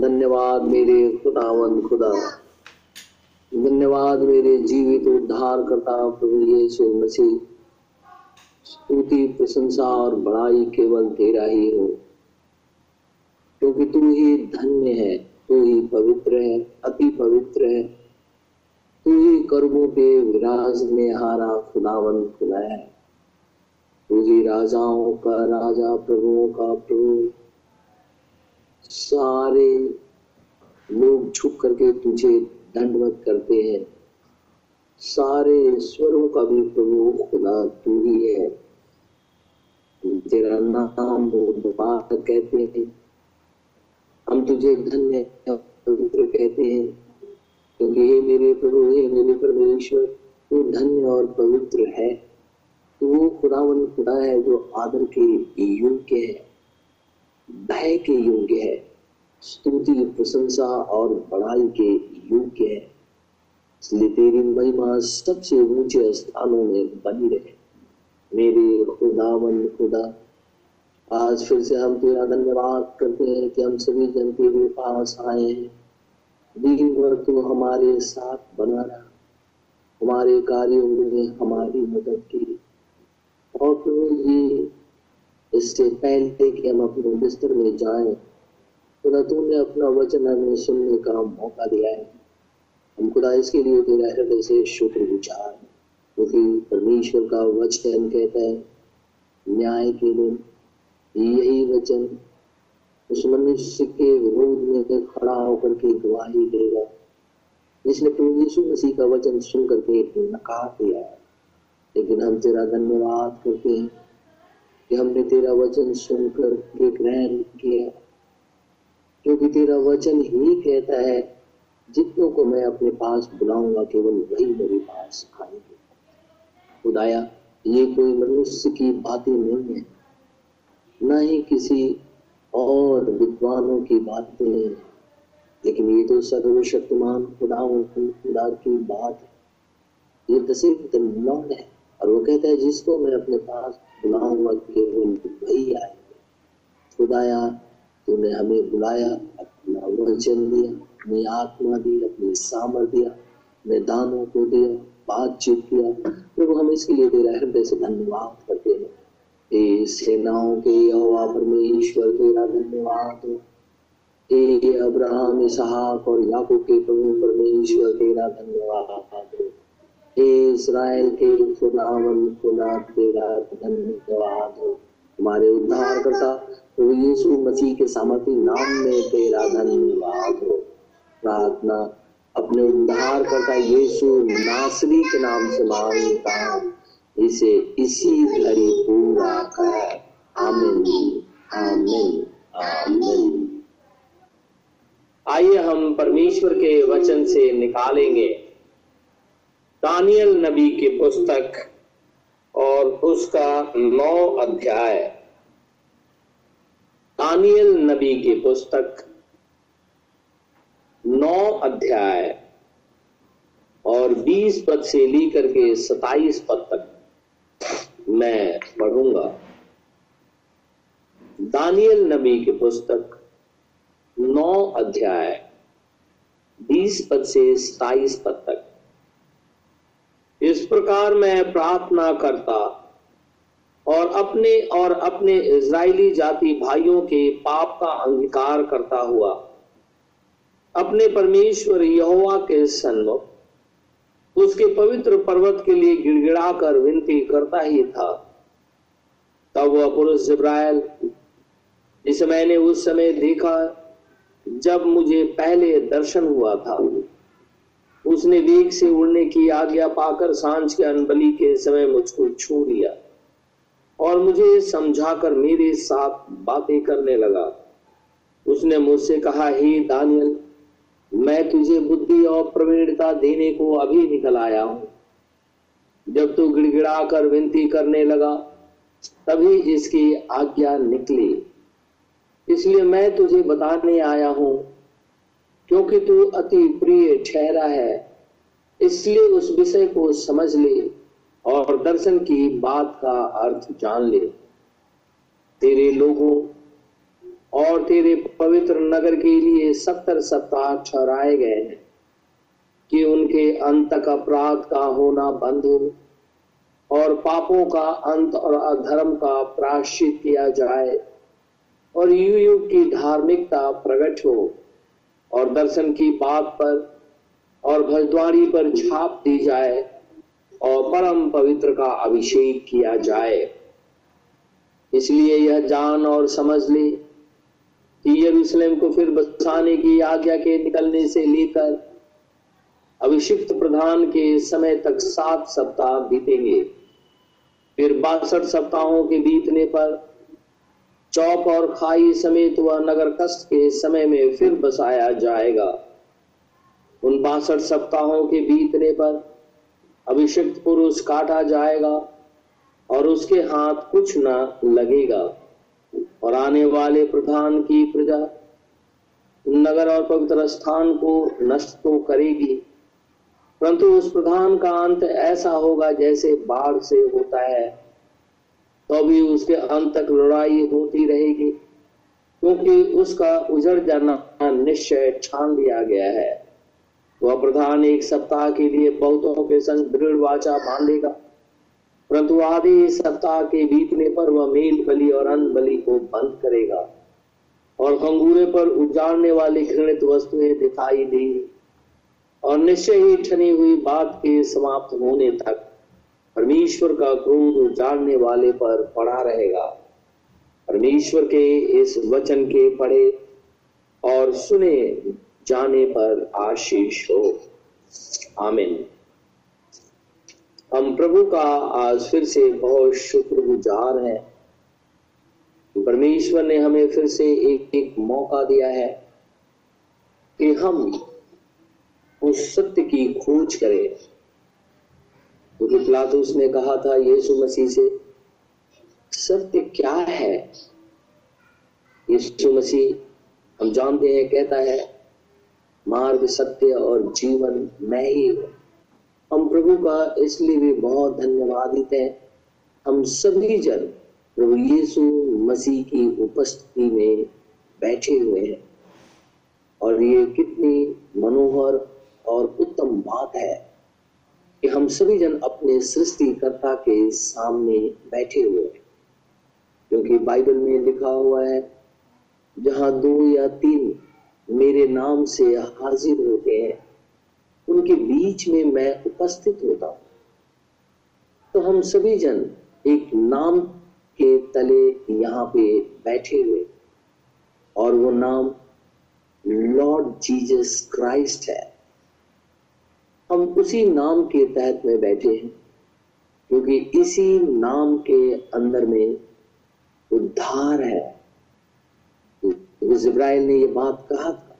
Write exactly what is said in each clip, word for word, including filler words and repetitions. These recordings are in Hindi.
धन्यवाद मेरे खुदावंद खुदा, धन्यवाद मेरे जीवित उद्धार करता प्रभु यीशु मसीह। स्तुति प्रशंसा और बड़ाई केवल तेरा ही हो, क्योंकि तू ही धन्य है, तू ही पवित्र है, अति पवित्र है, तू ही कर्मों के विराजने हारा खुदावंद खुदा है। तू ही राजाओं का राजा, प्रभुओं का प्रभु। सारे लोग छुप करके तुझे दंडवत करते हैं, सारे स्वरों का भी प्रभु खुदा तू ही है। तेरा नाम मुबारक कहते हैं, हम तुझे धन्य पवित्र कहते हैं, क्योंकि हे मेरे प्रभु, हे मेरे परमेश्वर, तू धन्य और पवित्र है। वो खुदावन खुदा है जो आदर के योग्य है, भय के योग्य है, स्तुति प्रशंसा और बड़ाई के योग्य है। इसलिए तेरी महिमा सबसे ऊंचे स्थानों में बनी रहे मेरे खुदावन खुदा। आज फिर से हम तेरा धन्यवाद करते हैं कि हम सभी जन तेरे पास आए हैं। दिन भर तू हमारे साथ बना रहा, हमारे कार्यों में हमारी मदद की। और प्रभु ये इससे पहले कि हम अपने बिस्तर में जाएं, खुदा तूने अपना वचन हमें सुनने का मौका दिया है। हम खुदा इसके लिए तेरा हृदय से शुक्रगुजार, क्योंकि परमेश्वर का वचन कहता है न्याय के दिन यही वचन उस मनुष्य के विरोध में खड़ा होकर के गवाही देगा जिसने प्रभु यीशु मसीह का वचन सुन करके नकार दिया है। लेकिन हम तेरा धन्यवाद करते हैं कि हमने तेरा वचन सुनकर के ग्रहण किया, क्योंकि तेरा वचन ही कहता है जितनों को मैं अपने पास बुलाऊंगा केवल वही मेरे पास आएंगे। खुदाया, ये कोई मनुष्य की बातें नहीं है, ना ही किसी और विद्वानों की बात नहीं है, लेकिन ये तो सर्वशक्तिमान खुदाओं खुदा की बात है। ये प्रसिद्ध लॉर्ड है और वो कहता है जिसको मैं अपने पास बुलाऊंगा केवल वही आएंगे। खुदाया, तूने हमें बुलाया, अपना वचन दिया, अपनी आत्मा दी, अपनी सामर्थ दिया, मैदानों को दिया, बातचीत किया। प्रभु तो हम इसके लिए तेरा हृदय से धन्यवाद करते हैं। ए सेनाओं के यहोवा परमेश्वर तेरा धन्यवाद हो। ए अब्राहम, इसहाक और याकूब के प्रभु परमेश्वर तेरा धन्यवाद हो। ए इस्राएल के खुदावन खुदा तेरा धन्यवाद हो। हमारे उद्धारकर्ता प्रभु यीशु मसीह के सामर्थी नाम में तेरा धन्यवाद हो। प्रार्थना अपने उद्धारकर्ता यीशु नासरी के नाम से मांगता हूं, इसे इसी घड़ी पूरा कर। आमीन, आमीन, आमीन। आइए हम परमेश्वर के वचन से निकालेंगे दानियल नबी की पुस्तक और उसका नौ अध्याय। दानियल नबी की पुस्तक नौ अध्याय और बीस पद से लेकर के सत्ताईस पद तक मैं पढ़ूंगा। दानियल नबी की पुस्तक नौ अध्याय बीस पद से सत्ताईस पद तक। इस प्रकार मैं प्रार्थना करता और अपने और अपने इजरायली जाति भाइयों के पाप का अंगीकार करता हुआ अपने परमेश्वर यहोवा के सन्मुख उसके पवित्र पर्वत के लिए गिड़गिड़ा कर विनती करता ही था। तब वह पुरुष जिब्राइल, जिसे मैंने उस समय देखा जब मुझे पहले दर्शन हुआ था, उसने वेग से उड़ने की आज्ञा पाकर सांझ के अनबली के समय मुझको छू लिया और मुझे समझाकर मेरे साथ बातें करने लगा। उसने मुझसे कहा, हे दानियल, मैं तुझे बुद्धि और प्रवीणता देने को अभी निकल आया हूं। जब तू गिड़गिड़ा कर विनती करने लगा तभी इसकी आज्ञा निकली, इसलिए मैं तुझे बताने आया हूं। क्योंकि तू अति प्रिय ठहरा है, इसलिए उस विषय को समझ ले और दर्शन की बात का अर्थ जान ले। तेरे लोगों और तेरे पवित्र नगर के लिए सत्तर सप्ताह ठहराए गए हैं कि उनके अंत तक अपराध का होना बंद हो और पापों का अंत और अधर्म का प्रायश्चित किया जाए और युग युग की धार्मिकता प्रकट हो और दर्शन की बात पर और भजद्वारी पर छाप दी जाए और परम पवित्र का अभिषेक किया जाए। इसलिए यह जान और समझ ले कि यरूशलेम को फिर बसाने की आज्ञा के निकलने से लेकर अभिषिक्त प्रधान के समय तक सात सप्ताह बीतेंगे। फिर बासठ सप्ताहों के बीतने पर चौप और खाई समेत वह नगर कष्ट के समय में फिर बसाया जाएगा। उन बासठ सप्ताहों के बीतने पर अभिषिक्त पुरुष काटा जाएगा और उसके हाथ कुछ ना लगेगा और आने वाले प्रधान की प्रजा नगर और पवित्र स्थान को नष्ट तो करेगी, परंतु उस प्रधान का अंत ऐसा होगा जैसे बाढ़ से होता है, तो भी उसके अंत तक लड़ाई होती रहेगी, क्योंकि उसका उजड़ जाना निश्चय ठान लिया गया है। वह प्रधान एक सप्ताह के लिए बहुतों के संग दृढ़ वाचा बांधेगा, परंतु आधे सप्ताह के बीतने पर वह मेल बलि और अन्न बलि को बंद करेगा और खंगूरे पर उजाड़ने वाली घृणित वस्तुएं दिखाई देंगी और निश्चय ही ठनी हुई बात के समाप्त होने तक परमेश्वर का क्रोध उजाड़ने वाले पर पड़ा रहेगा। परमेश्वर के इस वचन के पढ़े और सुने जाने पर आशीष हो। आमीन। हम प्रभु का आज फिर से बहुत शुक्रगुजार हैं। परमेश्वर ने हमें फिर से एक एक मौका दिया है कि हम उस सत्य की खोज करें क्योंकि पिलातुस ने कहा था यीशु मसीह से, सत्य क्या है? यीशु मसीह हम जानते हैं कहता है, मार्ग सत्य और जीवन मैं ही हूं। हम प्रभु का इसलिए भी बहुत धन्यवादित हैं, हम सभी जन प्रभु यीशु मसीह की उपस्थिति में बैठे हुए हैं और ये कितनी मनोहर और उत्तम बात है कि हम सभी जन अपने सृष्टिकर्ता के सामने बैठे हुए हैं, क्योंकि बाइबल में लिखा हुआ है, जहां दो या तीन मेरे नाम से हाजिर होते हैं उनके बीच में मैं उपस्थित होता हूं। तो हम सभी जन एक नाम के तले यहाँ पे बैठे हुए और वो नाम लॉर्ड जीसस क्राइस्ट है। हम उसी नाम के तहत में बैठे हैं क्योंकि इसी नाम के अंदर में उद्धार है। तो जिब्राइल ने ये बात कहा था,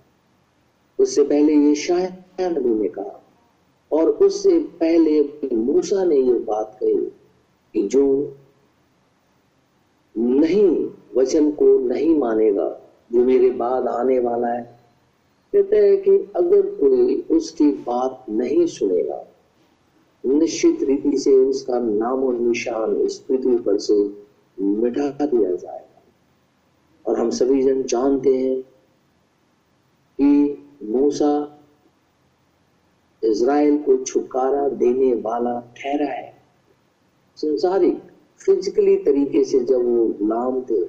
उससे पहले यशायाह नबी ने कहा और उससे पहले मूसा ने ये बात कही कि जो नहीं वचन को नहीं मानेगा जो मेरे बाद आने वाला है, कहते हैं कि अगर कोई उसकी बात नहीं सुनेगा निश्चित रीति से उसका नाम और निशान इस पृथ्वी पर से मिटा दिया जाएगा। और हम सभी जन जानते हैं कि मूसा इज़राइल को छुटकारा देने वाला ठहरा है। संसारिक फिजिकली तरीके से जब वो गुलाम थे,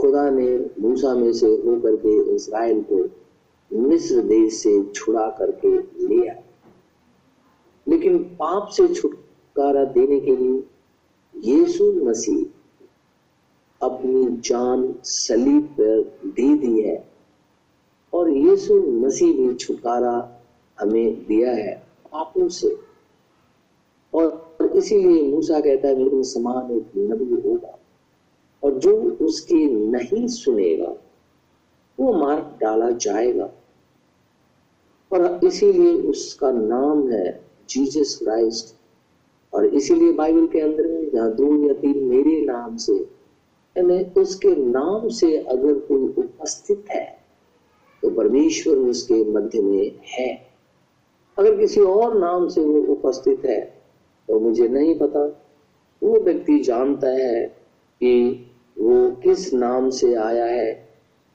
खुदा ने मूसा में से होकर के इज़राइल को मिस्र देश से छुड़ा करके लिया, लेकिन पाप से छुटकारा देने के लिए यीशु मसीह अपनी जान सलीब पर दे दी है और यीशु मसीह भी छुटकारा हमें दिया है पापों से। और इसीलिए मूसा कहता है मेरे समान एक नबी होगा और जो उसकी नहीं सुनेगा वो मार डाला जाएगा। और इसीलिए उसका नाम है जीसस क्राइस्ट। और इसीलिए बाइबल के अंदर में जहां दो या तीन मेरे नाम से, यानी उसके नाम से अगर कोई उपस्थित है तो परमेश्वर उसके मध्य में है। अगर किसी और नाम से वो उपस्थित है तो मुझे नहीं पता, वो व्यक्ति जानता है कि वो किस नाम से आया है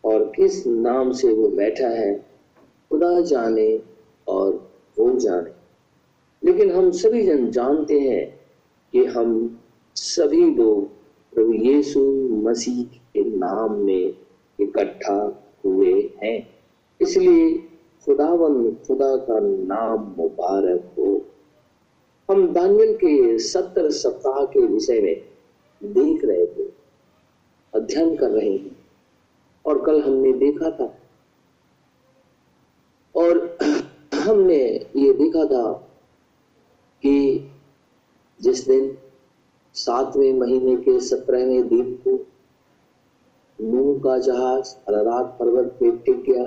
और किस नाम से वो बैठा है, खुदा जाने और वो जाने। लेकिन हम सभी जन जानते हैं कि हम सभी लोग प्रभु यीशु मसीह के नाम में इकट्ठा हुए हैं, इसलिए खुदावन खुदा का नाम मुबारक हो। हम दानियल के सत्तर सप्ताह के विषय में देख रहे थे, अध्ययन कर रहे हैं, और कल हमने देखा था और हमने ये देखा था कि जिस दिन सातवें महीने के सत्रहवें दिन को नूह का जहाज अरारात पर्वत पे टिक गया,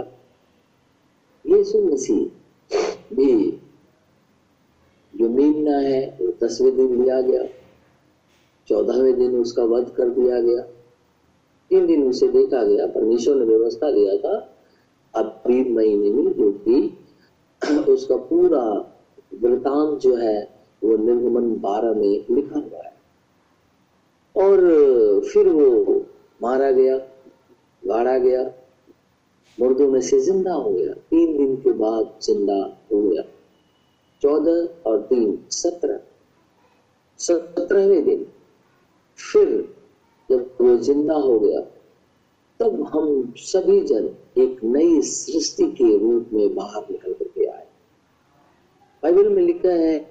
यीशु मसीह भी जो मेमना है वो दसवें दिन लिया गया, चौदहवें दिन उसका वध कर दिया गया, तीन दिन उसे देखा गया। परमेश्वर ने व्यवस्था दिया था अप्रैल महीने में, जो कि उसका पूरा वृतांत जो है वो निर्गमन बारह में लिखा हुआ है। और फिर वो मारा गया, गाड़ा गया, मुर्दों में से जिंदा हो गया, तीन दिन के बाद जिंदा हो गया, चौदह और तीन सत्रह, सत्रहवें दिन फिर जब वो जिंदा हो गया तब हम सभी जन एक नई सृष्टि के रूप में बाहर निकल करके आए। बाइबल में लिखा है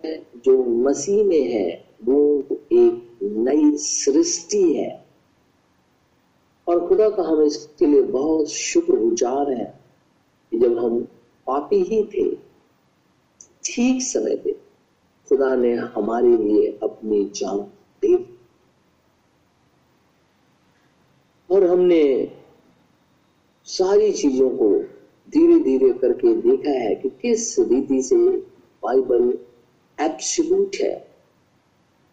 जो मसीह में है वो एक नई सृष्टि है, और खुदा का हम इसके लिए बहुत शुक्रगुजार हैं कि जब हम पापी ही थे, ठीक समय पे खुदा ने हमारे लिए अपनी जान दी। और हमने सारी चीजों को धीरे धीरे करके देखा है कि किस रीति से बाइबल एब्सोल्यूट है।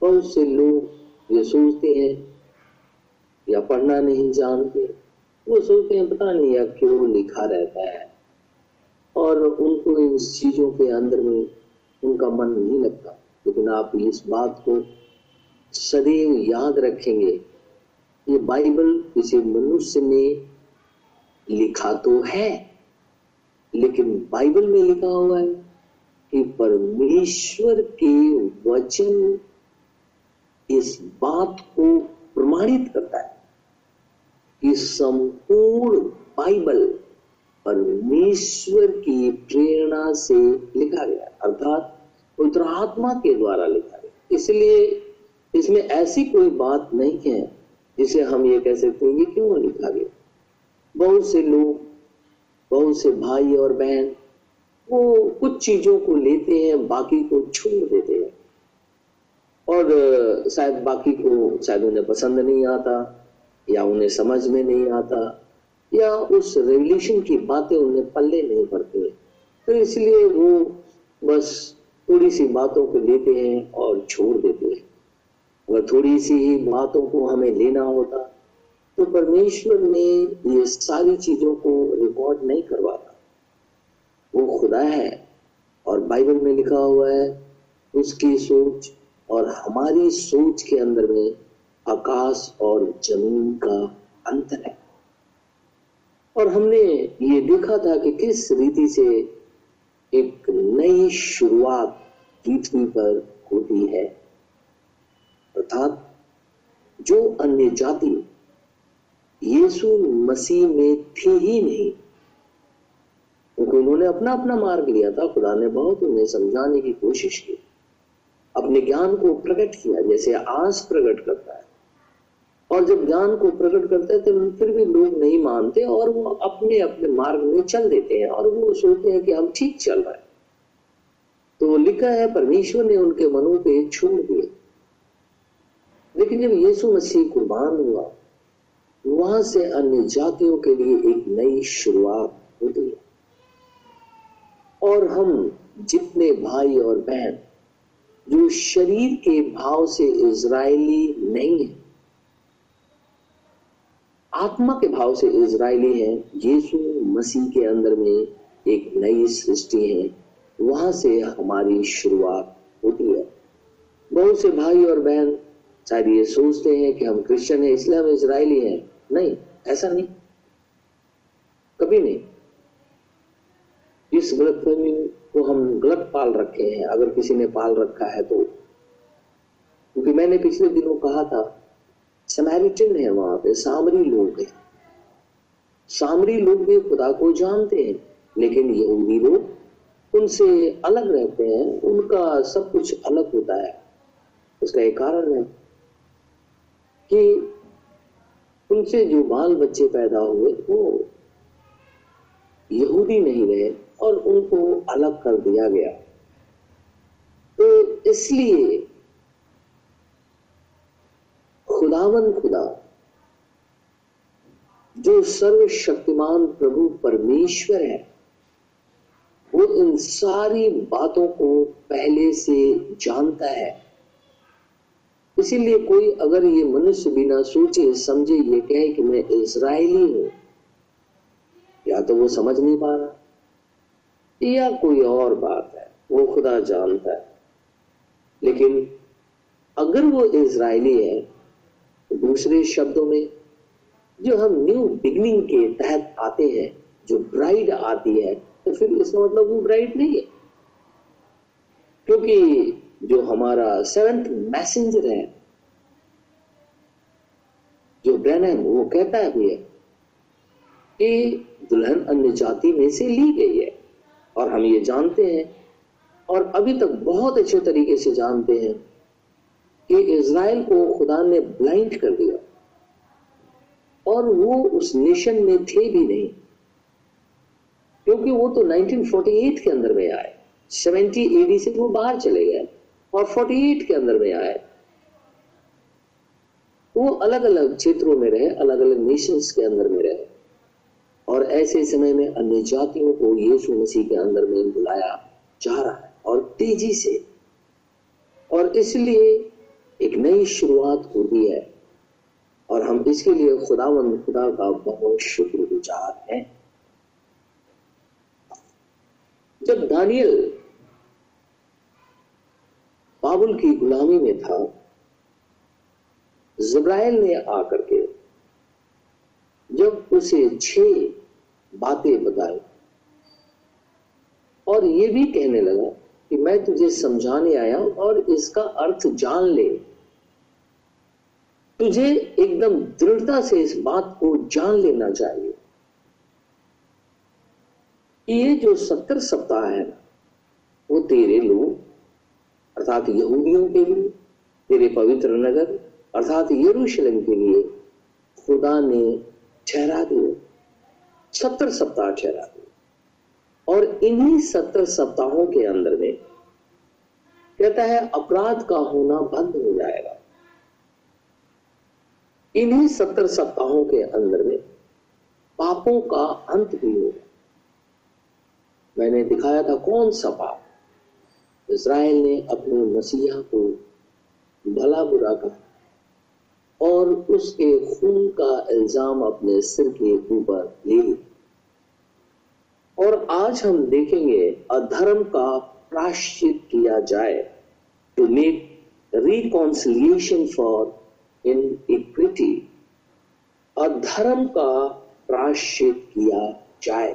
बहुत से लोग ये सोचते हैं या पढ़ना नहीं जानते, वो सोचते हैं पता नहीं या क्यों लिखा रहता है, और उनको इन चीजों के अंदर में उनका मन नहीं लगता। लेकिन आप इस बात को सदैव याद रखेंगे, ये बाइबल किसी मनुष्य ने लिखा तो है, लेकिन बाइबल में लिखा हुआ है कि परमेश्वर के वचन इस बात को प्रमाणित करता है कि संपूर्ण बाइबल परमेश्वर की प्रेरणा से लिखा गया, अर्थात पवित्र आत्मा के द्वारा लिखा गया। इसलिए इसमें ऐसी कोई बात नहीं है जिसे हम ये कह सकते हैं कि क्यों लिखा गया। बहुत से लोग, बहुत से भाई और बहन वो कुछ चीजों को लेते हैं, बाकी को छोड़ देते हैं, और शायद बाकी को शायद उन्हें पसंद नहीं आता या उन्हें समझ में नहीं आता या उस रेवल्यूशन की बातें उन्हें पल्ले नहीं पड़ती है, तो इसलिए वो बस थोड़ी सी बातों को लेते हैं और छोड़ देते हैं। अगर थोड़ी सी ही बातों को हमें लेना होता तो परमेश्वर ने ये सारी चीजों को रिकॉर्ड नहीं करवाता। वो खुदा है और बाइबल में लिखा हुआ है, उसकी सोच और हमारी सोच के अंदर में आकाश और जमीन का अंतर है। और हमने ये देखा था कि किस रीति से एक नई शुरुआत पृथ्वी पर होती है, अर्थात जो अन्य जाति यीशु मसीह में थी ही नहीं, क्योंकि उन्होंने अपना अपना मार्ग लिया था। खुदा ने बहुत उन्हें समझाने की कोशिश की, अपने ज्ञान को प्रकट किया जैसे आस प्रकट करता है, और जब ज्ञान को प्रकट करते हैं तो फिर भी लोग नहीं मानते और वो अपने अपने मार्ग में चल देते हैं और वो सोचते हैं कि हम ठीक चल रहे हैं। तो लिखा है परमेश्वर ने उनके मनों पे छोड़ दिए। लेकिन जब यीशु मसीह कुर्बान हुआ, वहां से अन्य जातियों के लिए एक नई शुरुआत होती है। और हम जितने भाई और बहन जो शरीर के भाव से इजरायली नहीं है, आत्मा के भाव से इजरायली है, यीशु मसीह के अंदर में एक नई सृष्टि है, वहां से हमारी शुरुआत होती है। बहुत से भाई और बहन शायद ये सोचते हैं कि हम क्रिश्चियन हैं इसलिए हम इजरायली हैं। नहीं, ऐसा नहीं। कभी नहीं। इस गलतफहमी को हम गलत पाल रखे हैं, अगर किसी ने पाल रखा है तो। क्योंकि मैंने पिछले दिनों कहा था, समरिटन है, वहां पे सामरी लोग हैं। सामरी लोग भी खुदा को जानते हैं, लेकिन यहूदी लोग उनसे अलग रहते हैं, उनका सब कुछ अलग होता है। उसका एक कारण है कि उनसे जो बाल बच्चे पैदा हुए वो यहूदी नहीं रहे और उनको अलग कर दिया गया। तो इसलिए खुदावन खुदा जो सर्वशक्तिमान प्रभु परमेश्वर है, वो इन सारी बातों को पहले से जानता है। इसीलिए कोई अगर ये मनुष्य बिना सोचे समझे ये कहे कि मैं इजरायली हूं, या तो वो समझ नहीं पा रहा या कोई और बात है, वो खुदा जानता है। लेकिन अगर वो इजरायली है तो दूसरे शब्दों में जो हम न्यू बिगनिंग के तहत आते हैं, जो ब्राइड आती है, तो फिर इसका मतलब वो ब्राइड नहीं है। क्योंकि जो हमारा सेवेंथ मैसेंजर है जो ब्रैनम, वो कहता है भी है कि दुल्हन अन्य जाति में से ली गई है, और हम ये जानते हैं और अभी तक बहुत अच्छे तरीके से जानते हैं कि इज़राइल को खुदा ने ब्लाइंड कर दिया और वो उस नेशन में थे भी नहीं, क्योंकि वो तो उन्नीस सौ अड़तालीस के अंदर में आए, सत्तर ए डी से वो बाहर चले गए और अड़तालीस के अंदर में आए। वो अलग अलग क्षेत्रों में रहे, अलग अलग नेशंस के अंदर में रहे, और ऐसे समय में अन्य जातियों को यीशु मसीह के अंदर में बुलाया जा रहा है और तेजी से, और इसलिए एक नई शुरुआत होती है। और हम इसके लिए खुदावंद खुदा का बहुत शुक्रगुजार हैं। जब दानियल बाबुल की गुलामी में था, ज़ब्राइल ने आकर के जब उसे छह बातें बताई और ये भी कहने लगा कि मैं तुझे समझाने आया हूं और इसका अर्थ जान ले, तुझे एकदम दृढ़ता से इस बात को जान लेना चाहिए। ये जो सत्तर सप्ताह है वो तेरे लोग अर्थात यहूदियों के लिए, तेरे पवित्र नगर अर्थात यरूशलेम के लिए खुदा ने ठहरा दिए, सत्तर सप्ताह ठहरा दिए। और इन्हीं सत्तर सप्ताहों के अंदर में कहता है अपराध का होना बंद हो जाएगा। इन्हीं सत्तर सप्ताहों के अंदर में पापों का अंत भी होगा। मैंने दिखाया था कौन सा पाप, इज़राइल ने अपने मसीहा को भला बुरा कहा और उसके खून का इल्जाम अपने सिर के ऊपर ले लिया। और आज हम देखेंगे अधर्म का प्रायश्चित किया जाए, to make reconciliation for inequity, अधर्म का प्रायश्चित किया जाए।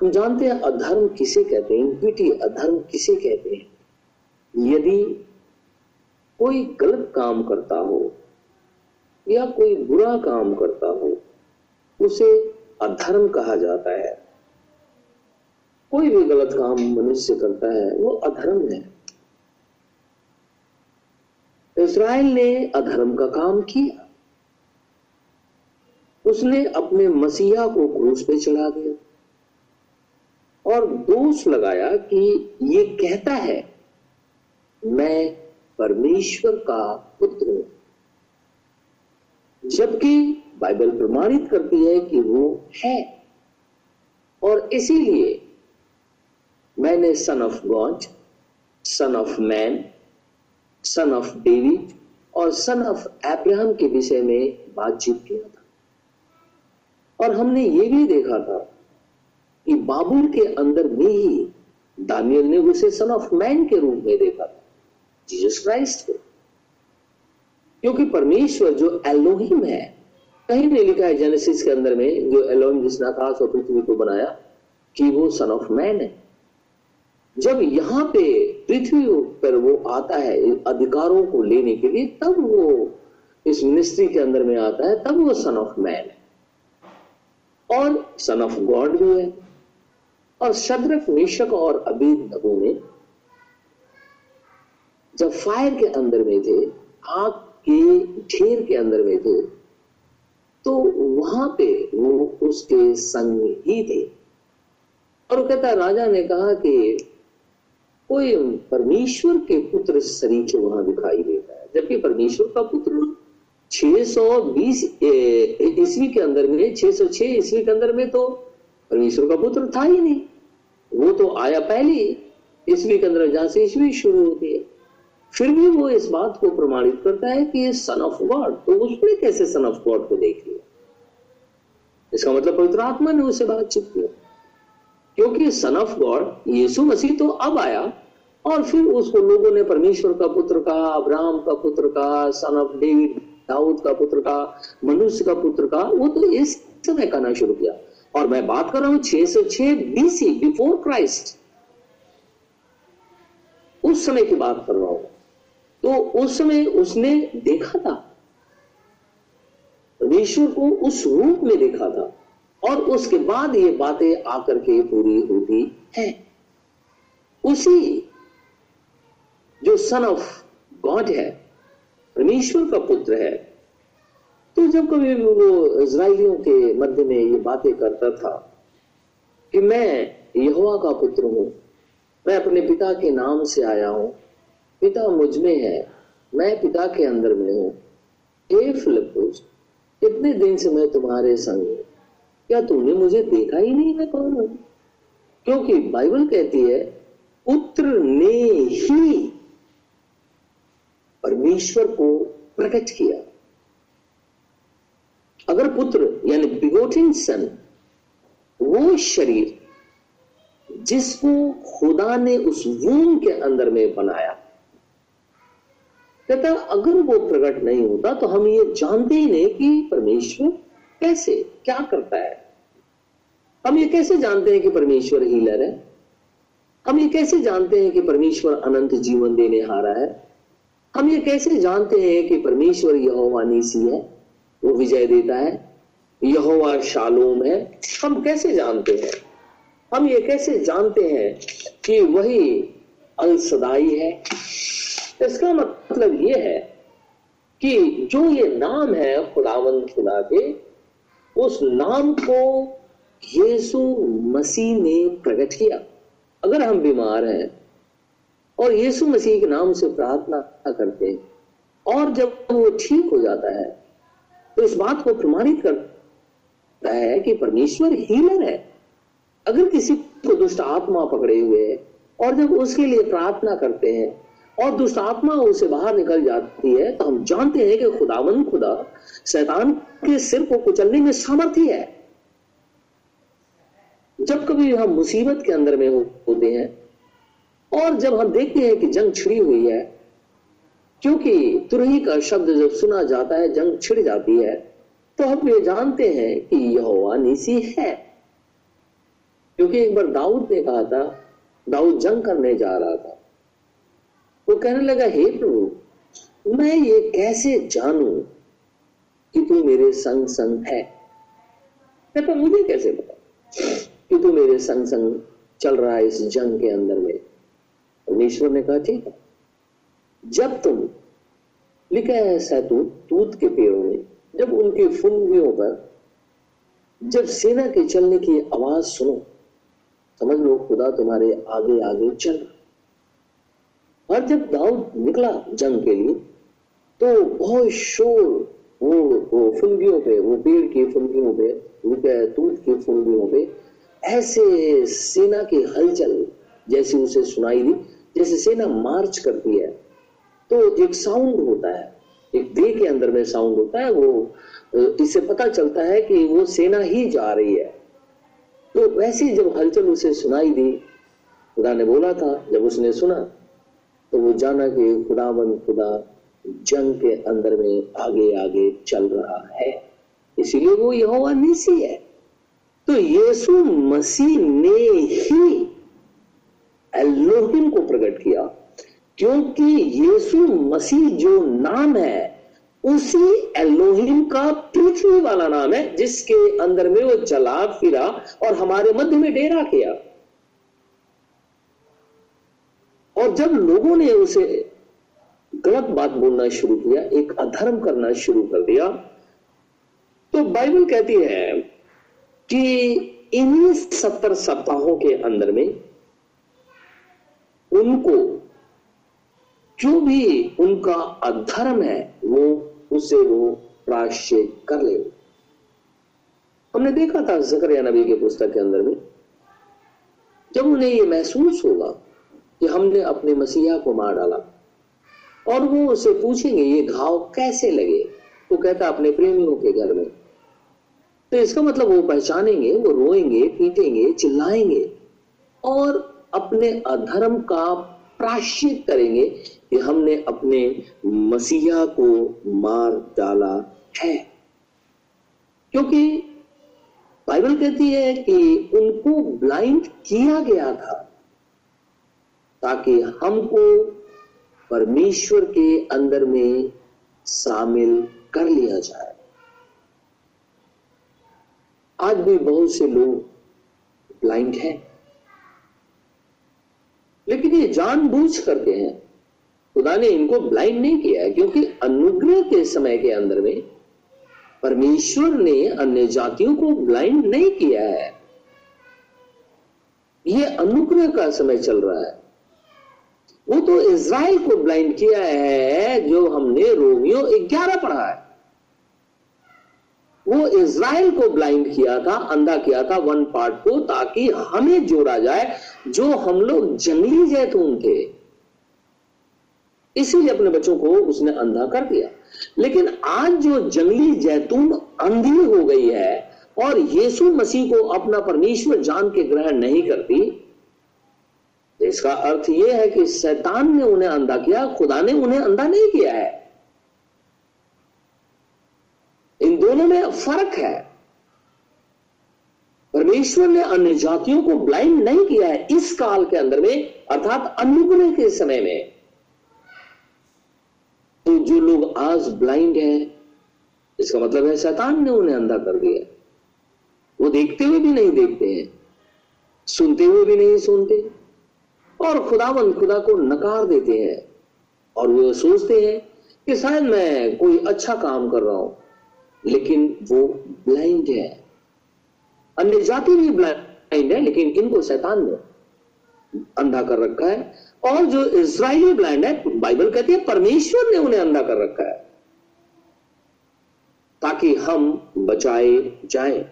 हम जानते हैं अधर्म किसे कहते हैं, इनिक्विटी अधर्म किसे कहते हैं। यदि कोई गलत काम करता हो या कोई बुरा काम करता हो उसे अधर्म कहा जाता है। कोई भी गलत काम मनुष्य करता है वो अधर्म है। इज़राइल ने अधर्म का काम किया, उसने अपने मसीहा को क्रूस पे चढ़ा दिया और दोष लगाया कि ये कहता है मैं परमेश्वर का पुत्र हूं, जबकि बाइबल प्रमाणित करती है कि वो है। और इसीलिए मैंने son of God, son of man, son of David और सन ऑफ अब्राहम के विषय में बातचीत किया था। और हमने ये भी देखा था कि बाबुल के अंदर में ही दानियल ने उसे सन ऑफ मैन के रूप में देखा था, जीसस क्राइस्ट को, क्योंकि परमेश्वर जो एलोहिम है कहीं नहीं लिखा है जेनेसिस के अंदर में, जो एलोहिम जिसने आकाश और पृथ्वी को बनाया, कि वो सन ऑफ मैन है। जब यहाँ पे पृथ्वी पर वो आता है अधिकारों को लेने के लिए, तब वो इस मिनिस्ट्री के अंदर में आता है, तब वो सन ऑफ मैन है और सन ऑफ गॉड भी है। और शद्रक, मेशक और अबेदनगो ने जब फायर के अंदर में थे, आग के ढेर के अंदर में थे, तो वहां पे वो उसके संग ही थे। और वो कहता, राजा ने कहा कि कोई परमेश्वर के पुत्र सरीखे के वहां दिखाई देता है, जबकि परमेश्वर का पुत्र छह सौ बीस ईस्वी के अंदर में, छह सौ छह ईस्वी के अंदर में तो परमेश्वर का पुत्र था ही नहीं, वो तो आया पहले ईस्वी के अंदर, जहां से ईस्वी शुरू होती है। फिर भी वो इस बात को प्रमाणित करता है कि ये सन ऑफ गॉड, तो उसने कैसे सन ऑफ गॉड को देख लिया? इसका मतलब पवित्र आत्मा ने उससे बातचीत की, क्योंकि सन ऑफ गॉड यीशु मसीह तो अब आया, और फिर उसको लोगों ने परमेश्वर का पुत्र कहा, अब्राहम का पुत्र कहा, सन ऑफ डेविड दाऊद का पुत्र कहा, मनुष्य का पुत्र कहा, वो तो इस समय कहना शुरू किया। और मैं बात कर रहा हूं छह सौ छह बीसी, बिफोर क्राइस्ट, उस समय की बात कर रहा हूं। तो उस समय उसने देखा था परमेश्वर को, उस रूप में देखा था, और उसके बाद ये बातें आकर के पूरी होती है। उसी जो सन ऑफ गॉड है, परमेश्वर का पुत्र है, तो जब कभी वो इजराइलियों के मध्य में ये बातें करता था कि मैं यहोवा का पुत्र हूं, मैं अपने पिता के नाम से आया हूं, पिता मुझ में है, मैं पिता के अंदर में हूं, हे फिलिप्पुस, इतने दिन से मैं तुम्हारे संग हूं, क्या तुमने मुझे देखा ही नहीं मैं कौन हूं? क्योंकि बाइबल कहती है पुत्र ने ही परमेश्वर को प्रकट किया। अगर पुत्र यानी बिगोटिन सन, वो शरीर जिसको खुदा ने उस वूम के अंदर में बनाया, कहता अगर वो प्रकट नहीं होता तो हम ये जानते ही नहीं कि परमेश्वर कैसे क्या करता है। हम ये कैसे जानते हैं कि परमेश्वर हीलर है? हम ये कैसे जानते हैं कि परमेश्वर अनंत जीवन देने हारा है? हम ये कैसे जानते हैं कि परमेश्वर यहोवा नीसी है, वो विजय देता है, यहोवा शालोम है? हम कैसे जानते हैं? हम ये कैसे जानते हैं कि वही अलसदाई है? इसका मतलब ये है कि जो ये नाम है खुदावंद खुदा के, उस नाम को यीशु मसीह ने प्रकट किया। अगर हम बीमार हैं और यीशु मसीह के नाम से प्रार्थना करते हैं, और जब वो ठीक हो जाता है, तो इस बात को प्रमाणित करता है कि परमेश्वर हीलर है। अगर किसी को दुष्ट आत्मा पकड़े हुए है, और जब उसके लिए प्रार्थना करते हैं और दुष्ट आत्मा उसे बाहर निकल जाती है, तो हम जानते हैं कि खुदावन खुदा शैतान के सिर को कुचलने में सामर्थी है। जब कभी हम मुसीबत के अंदर में होते हैं, और जब हम देखते हैं कि जंग छिड़ी हुई है, क्योंकि तुरही का शब्द जब सुना जाता है, जंग छिड़ जाती है, तो हम ये जानते हैं कि यहोवा नीसी है। क्योंकि एक बार दाऊद ने कहा था, दाऊद जंग करने जा रहा था, वो कहने लगा, हे प्रभु, मैं ये कैसे जानूं कि तू मेरे संग संग है? कहता, मुझे कैसे पता कि तू मेरे संग संग चल रहा है इस जंग के अंदर में? परमेश्वर ने कहा, ठीक है, जब तुम, लिखा है सैतूत तूत के पेड़ों में, जब उनके फुनगियों पर जब सेना के चलने की आवाज सुनो, समझ लो खुदा तुम्हारे आगे आगे चल रहा। और जब दाऊद निकला जंग के लिए, तो बहुत शोर वो वो फुनगियों पे, वो पेड़ की फुनगियों पे, तूत की फुनगियों पे, ऐसे सेना की हलचल जैसे उसे सुनाई दी, जैसे सेना मार्च करती है। तो एक साउंड होता है, एक दे के अंदर में साउंड होता है, वो इससे पता चलता है कि वो सेना ही जा रही है। तो वैसे जब हलचल उसे सुनाई दी, खुदा ने बोला था, जब उसने सुना तो वो जाना कि खुदावन खुदा जंग के अंदर में आगे आगे चल रहा है। इसलिए वो यहोवा निसी है। तो यीशु मसीह ने ही एलोहिम को प्रकट किया, क्योंकि यीशु मसीह जो नाम है उसी एलोहिम का पृथ्वी वाला नाम है जिसके अंदर में वो चला फिरा और हमारे मध्य में डेरा किया। और जब लोगों ने उसे गलत बात बोलना शुरू किया, एक अधर्म करना शुरू कर दिया, तो बाइबल कहती है कि इन्हीं सत्तर सप्ताहों के अंदर में उनको जो भी उनका अधर्म है वो उसे वो प्रायश्चित कर ले। हमने देखा था ज़करिया नबी के पुस्तक के अंदर में, जब उन्हें ये महसूस होगा कि हमने अपने मसीहा को मार डाला और वो उसे पूछेंगे ये घाव कैसे लगे, तो कहता अपने प्रेमियों के घर में। तो इसका मतलब वो पहचानेंगे, वो रोएंगे, पीटेंगे, चिल्लाएंगे और अपने अधर्म का प्रायश्चित करेंगे कि हमने अपने मसीहा को मार डाला है। क्योंकि बाइबल कहती है कि उनको ब्लाइंड किया गया था ताकि हमको परमेश्वर के अंदर में शामिल कर लिया जाए। आज भी बहुत से लोग ब्लाइंड हैं, लेकिन ये जानबूझ करते हैं। खुदा ने इनको ब्लाइंड नहीं किया है, क्योंकि अनुग्रह के समय के अंदर में परमेश्वर ने अन्य जातियों को ब्लाइंड नहीं किया है। ये अनुग्रह का समय चल रहा है। वो तो इज़राइल को ब्लाइंड किया है जो हमने रोमियो ग्यारह पढ़ा है। वो इज़राइल को ब्लाइंड किया था, अंधा किया था वन पार्ट को, ताकि हमें जोड़ा जाए जो हम लोग जंगली जैतून थे। इसीलिए अपने बच्चों को उसने अंधा कर दिया। लेकिन आज जो जंगली जैतून अंधी हो गई है और यीशु मसीह को अपना परमेश्वर जान के ग्रहण नहीं करती, इसका अर्थ यह है कि शैतान ने उन्हें अंधा किया, खुदा ने उन्हें अंधा नहीं किया है। इन दोनों में फर्क है। परमेश्वर ने अन्य जातियों को ब्लाइंड नहीं किया है इस काल के अंदर में, अर्थात अनुग्रह के समय में। तो जो लोग आज ब्लाइंड हैं, इसका मतलब है शैतान ने उन्हें अंधा कर दिया। वो देखते हुए भी नहीं देखते हैं, सुनते हुए भी नहीं सुनते, और खुदावंद खुदा को नकार देते हैं। और वो सोचते हैं कि शायद मैं कोई अच्छा काम कर रहा हूं, लेकिन वो ब्लाइंड है। अन्य जाति भी ब्लाइंड है, लेकिन इनको शैतान ने अंधा कर रखा है। और जो इजरायली ब्लाइंड है, बाइबल कहती है परमेश्वर ने उन्हें अंधा कर रखा है ताकि हम बचाए जाएं।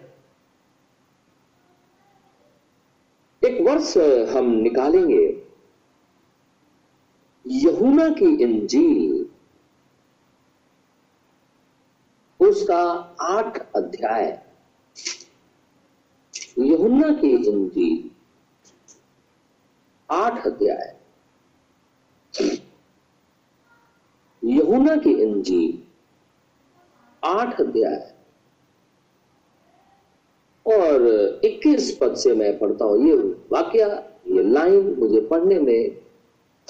एक वर्ष हम निकालेंगे यूहन्ना की इंजील, उसका आठ अध्याय। यूहन्ना की इंजील आठ अध्याय, यूहन्ना की इंजील आठ अध्याय और इक्कीस पद से मैं पढ़ता हूं। ये वाक्य, ये लाइन मुझे पढ़ने में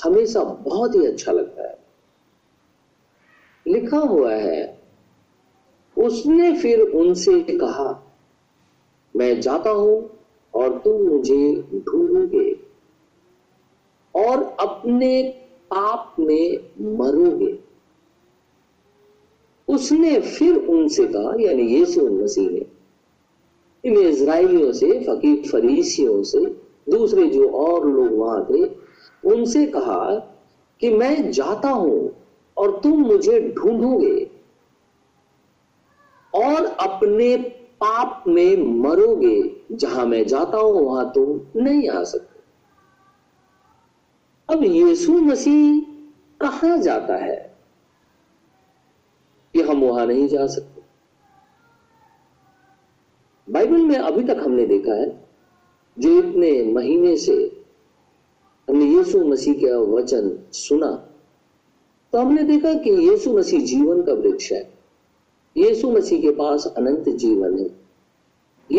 हमेशा बहुत ही अच्छा लगता है। लिखा हुआ है, उसने फिर उनसे कहा, मैं जाता हूं और तुम मुझे ढूंढोगे और अपने पाप में मरोगे। उसने फिर उनसे कहा, यानी यीशु मसीह ने इन इजराइलियों से, फकीर फरीसियों से, दूसरे जो और लोग वहां थे, उनसे कहा कि मैं जाता हूं और तुम मुझे ढूंढोगे और अपने पाप में मरोगे। जहां मैं जाता हूं वहां तुम नहीं आ सकते। अब यीशु मसीह कहां जाता है कि हम वहां नहीं जा सकते? बाइबल में अभी तक हमने देखा है, जो इतने महीने से हमने यीशु मसीह का वचन सुना, तो हमने देखा कि यीशु मसीह जीवन का वृक्ष है। यीशु मसीह के पास अनंत जीवन है।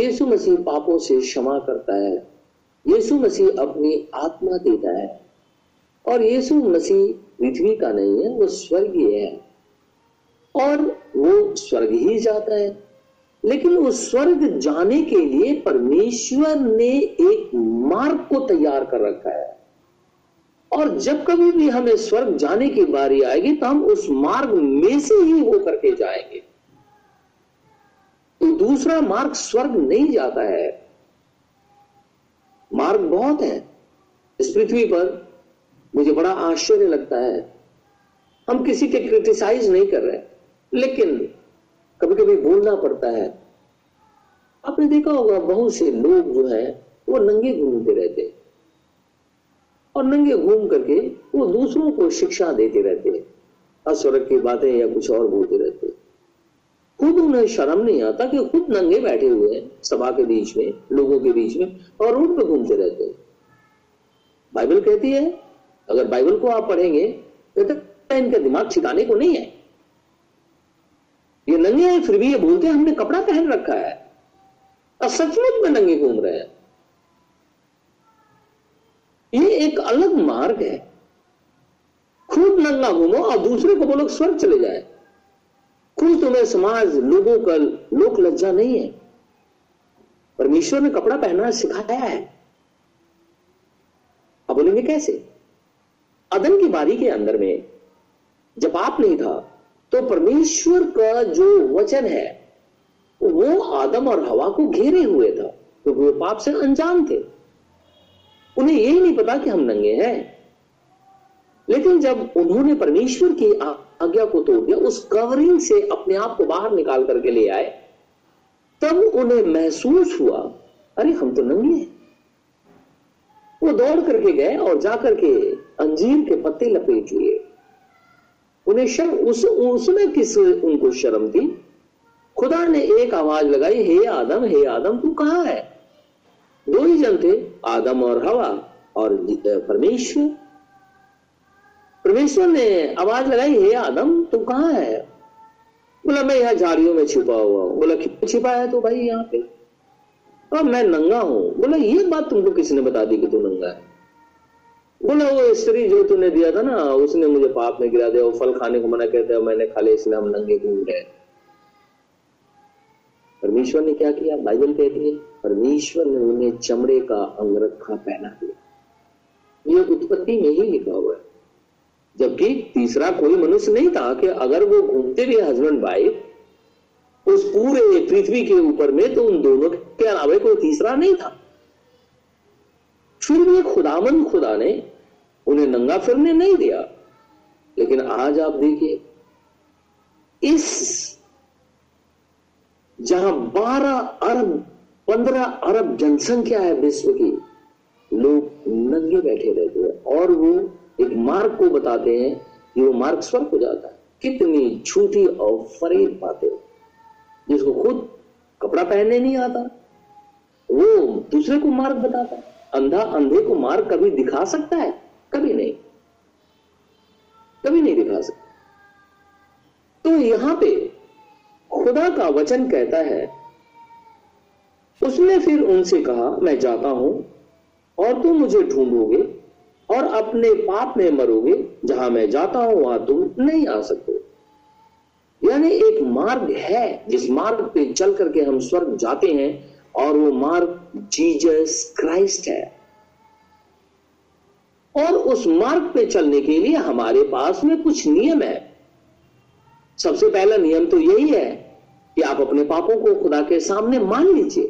यीशु मसीह पापों से क्षमा करता है। यीशु मसीह अपनी आत्मा देता है। और यीशु मसीह पृथ्वी का नहीं है, वो स्वर्गीय है और वो स्वर्ग ही जाता है। लेकिन उस स्वर्ग जाने के लिए परमेश्वर ने एक मार्ग को तैयार कर रखा है, और जब कभी भी हमें स्वर्ग जाने की बारी आएगी तो हम उस मार्ग में से ही होकर के जाएंगे। तो दूसरा मार्ग स्वर्ग नहीं जाता है। मार्ग बहुत है इस पृथ्वी पर। मुझे बड़ा आश्चर्य लगता है, हम किसी के क्रिटिसाइज नहीं कर रहे, लेकिन कभी कभी बोलना पड़ता है। आपने देखा होगा बहुत से लोग जो है वो नंगे घूमते रहते हैं, और नंगे घूम करके वो दूसरों को शिक्षा देते रहते हैं, असुरक्षित की बातें या कुछ और बोलते रहते हैं। खुद उन्हें शर्म नहीं आता कि खुद नंगे बैठे हुए हैं सभा के बीच में, लोगों के बीच में, और रोड पे घूमते रहते हैं। बाइबल कहती है, अगर बाइबल को आप पढ़ेंगे तो इनका दिमाग ठिकाने को नहीं है। ये नंगे हैं फिर भी ये बोलते हैं हमने कपड़ा पहन रखा है, और सचमुच में नंगे घूम रहे हैं। ये एक अलग मार्ग है। खुद नंगा घूमो और दूसरे को बोलो स्वर्ग चले जाए। खुद तुम्हें समाज, लोगों का लोक लज्जा नहीं है। परमेश्वर ने कपड़ा पहनना सिखाया है। अब बोलेंगे कैसे? अदन की बारी के अंदर में जब पाप नहीं था तो परमेश्वर का जो वचन है वो आदम और हवा को घेरे हुए था, क्योंकि वो पाप से अनजान थे। उन्हें यही नहीं पता कि हम नंगे हैं। लेकिन जब उन्होंने परमेश्वर की आज्ञा को तोड़ दिया, उस कवरिंग से अपने आप को बाहर निकाल करके ले आए, तब उन्हें महसूस हुआ अरे हम तो नंगे हैं। वो दौड़ करके गए और जाकर के अंजीर के पत्ते लपेट लिए। उन्हें शर्म उस, उसमें किस उनको शर्म थी? खुदा ने एक आवाज लगाई, हे आदम, हे आदम तू कहां है? दो ही जन थे, आदम और हवा और परमेश्वर। परमेश्वर ने आवाज लगाई, हे आदम तू कहां है? बोला मैं यहाँ झाड़ियों में छिपा हुआ हूं। बोला क्यों छिपा है तो भाई यहाँ पे? और मैं नंगा हूं। बोला ये बात तुमको किसने बता दी कि तू नंगा है? बोला वो स्त्री जो तूने दिया था ना, उसने मुझे पाप में गिरा दिया। वो फल खाने को मना कहते हैं, मैंने खा लिया इसलिए हम नंगे घूम रहे। परमेश्वर ने क्या किया? बाइबल कहती है परमेश्वर ने उन्हें चमड़े का अंगरखा पहना दिया। ये उत्पत्ति में ही लिखा हुआ है। जबकि तीसरा कोई मनुष्य नहीं था कि अगर वो घूमते भी हस्बैंड वाइफ उस पूरे पृथ्वी के ऊपर में, तो उन दोनों के अलावा कोई तीसरा नहीं था। फिर भी खुदावन खुदा ने उन्हें नंगा फिरने नहीं दिया। लेकिन आज आप देखिए, इस जहां बारह अरब पंद्रह अरब जनसंख्या है विश्व की, लोग नंगे बैठे रहते हैं, और वो एक मार्ग को बताते हैं कि वो मार्ग स्वर्ग को जाता है। कितनी झूठी और फरेब बातें! जिसको खुद कपड़ा पहनने नहीं आता वो दूसरे को मार्ग बताता है। अंधा अंधे को मार्ग कभी दिखा सकता है? कभी नहीं, कभी नहीं दिखा सकता। तो यहां पे खुदा का वचन कहता है, उसने फिर उनसे कहा मैं जाता हूं और तुम मुझे ढूंढोगे और अपने पाप में मरोगे, जहां मैं जाता हूं वहां तुम नहीं आ सकते। यानी एक मार्ग है जिस मार्ग पे चल करके हम स्वर्ग जाते हैं, और वो मार्ग जीसस क्राइस्ट है। और उस मार्ग पे चलने के लिए हमारे पास में कुछ नियम है। सबसे पहला नियम तो यही है कि आप अपने पापों को खुदा के सामने मान लीजिए।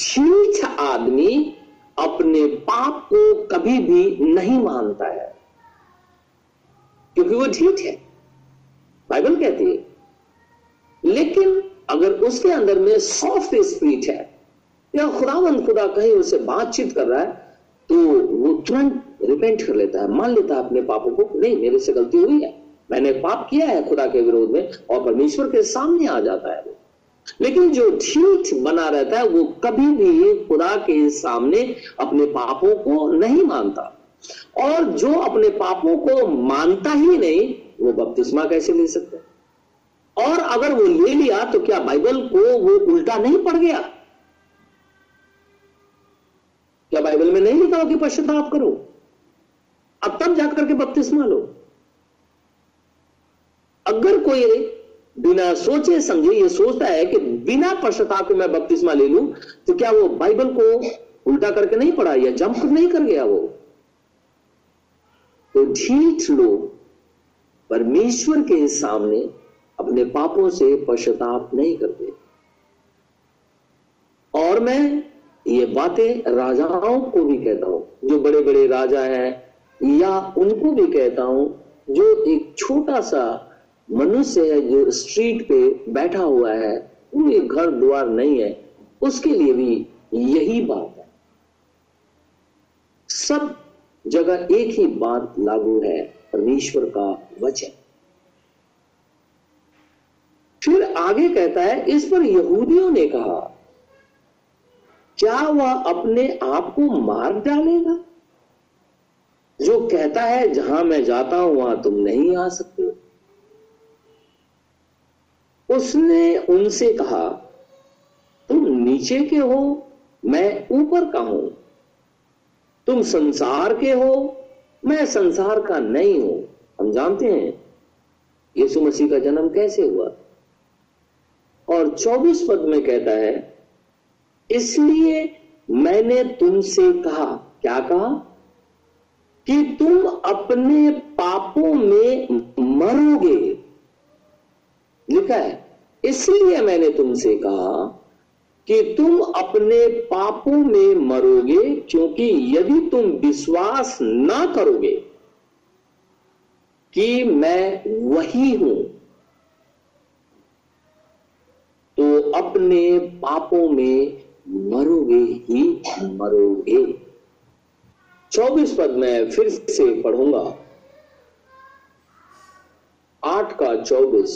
ठीक आदमी अपने पाप को कभी भी नहीं मानता है, क्योंकि वो ठीक है, बाइबल कहती है। लेकिन अगर उसके अंदर में सॉफ्ट स्पीच है या खुदावंद खुदा कहीं उससे बातचीत कर रहा है, तो वो तुरंत रिपेंट कर लेता है, मान लेता है अपने पापों को, नहीं मेरे से गलती हुई है, मैंने पाप किया है खुदा के विरोध में, और परमेश्वर के सामने आ जाता है। लेकिन जो ठीक बना रहता है वो कभी भी खुदा के सामने अपने पापों को नहीं मानता, और जो अपने पापों को मानता ही नहीं वो बपतिस्मा कैसे ले सकता है? और अगर वो ले लिया तो क्या बाइबल को वो उल्टा नहीं पड़ गया? क्या बाइबल में नहीं लिखा हो कि पश्चाताप करो अब तब जाकर के बपतिस्मा लो? अगर कोई बिना सोचे समझे ये सोचता है कि बिना पश्चाताप के मैं बपतिस्मा ले लूं, तो क्या वो बाइबल को उल्टा करके नहीं पढ़ा या जंप नहीं कर गया? वो तो ठीक लोग परमेश्वर के सामने अपने पापों से पश्चाताप नहीं करते। और मैं ये बातें राजाओं को भी कहता हूं, जो बड़े बड़े राजा हैं, या उनको भी कहता हूं जो एक छोटा सा मनुष्य है जो स्ट्रीट पे बैठा हुआ है, कोई घर द्वार नहीं है, उसके लिए भी यही बात है। सब जगह एक ही बात लागू है, परमेश्वर का वचन। फिर आगे कहता है, इस पर यहूदियों ने कहा, क्या वह अपने आप को मार डालेगा जो कहता है जहां मैं जाता हूं वहां तुम नहीं आ सकते? उसने उनसे कहा, तुम नीचे के हो, मैं ऊपर का हूं। तुम संसार के हो, मैं संसार का नहीं हूं। हम जानते हैं यीशु मसीह का जन्म कैसे हुआ, और चौबीस पद में कहता है, इसलिए मैंने तुमसे कहा, क्या कहा? कि तुम अपने पापों में मरोगे। लिखा है, इसलिए मैंने तुमसे कहा कि तुम अपने पापों में मरोगे, क्योंकि यदि तुम विश्वास ना करोगे कि मैं वही हूं तो अपने पापों में मरोगे ही मरोगे। चौबीस पद में फिर से पढ़ूंगा, आठ का चौबीस,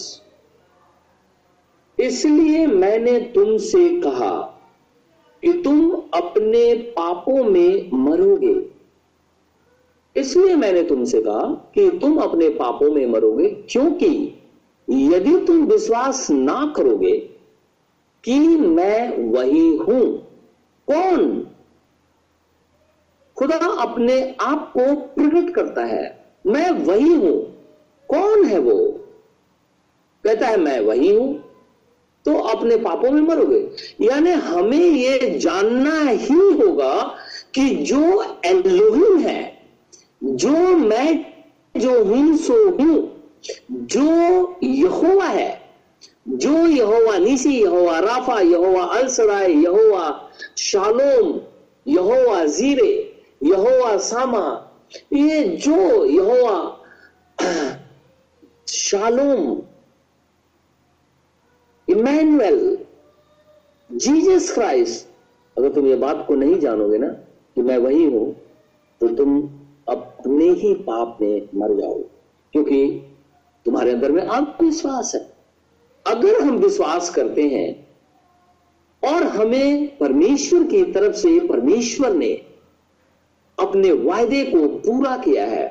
इसलिए मैंने तुमसे कहा कि तुम अपने पापों में मरोगे। इसलिए मैंने तुमसे कहा कि तुम अपने पापों में मरोगे, क्योंकि यदि तुम विश्वास ना करोगे कि मैं वही हूं। कौन? खुदा अपने आप को प्रकट करता है, मैं वही हूं। कौन है वो? कहता है मैं वही हूं, तो अपने पापों में मरोगे। यानी हमें यह जानना ही होगा कि जो एलोहिम है, जो मैं जो हूं सो हूं, जो यहोवा है, जो यहोवा नीसी, यहोवा राफा, यहोवा अलसराय, यहोवा शालोम, यहोवा जीरे, यहोवा सामा, ये जो यहोवा शालोम, इमैनुअल, जीसस क्राइस्ट, अगर तुम ये बात को नहीं जानोगे ना कि मैं वही हूं, तो तुम अपने ही पाप में मर जाओगे, क्योंकि तुम्हारे अंदर में आत्मविश्वास है। अगर हम विश्वास करते हैं और हमें परमेश्वर की तरफ से परमेश्वर ने अपने वायदे को पूरा किया है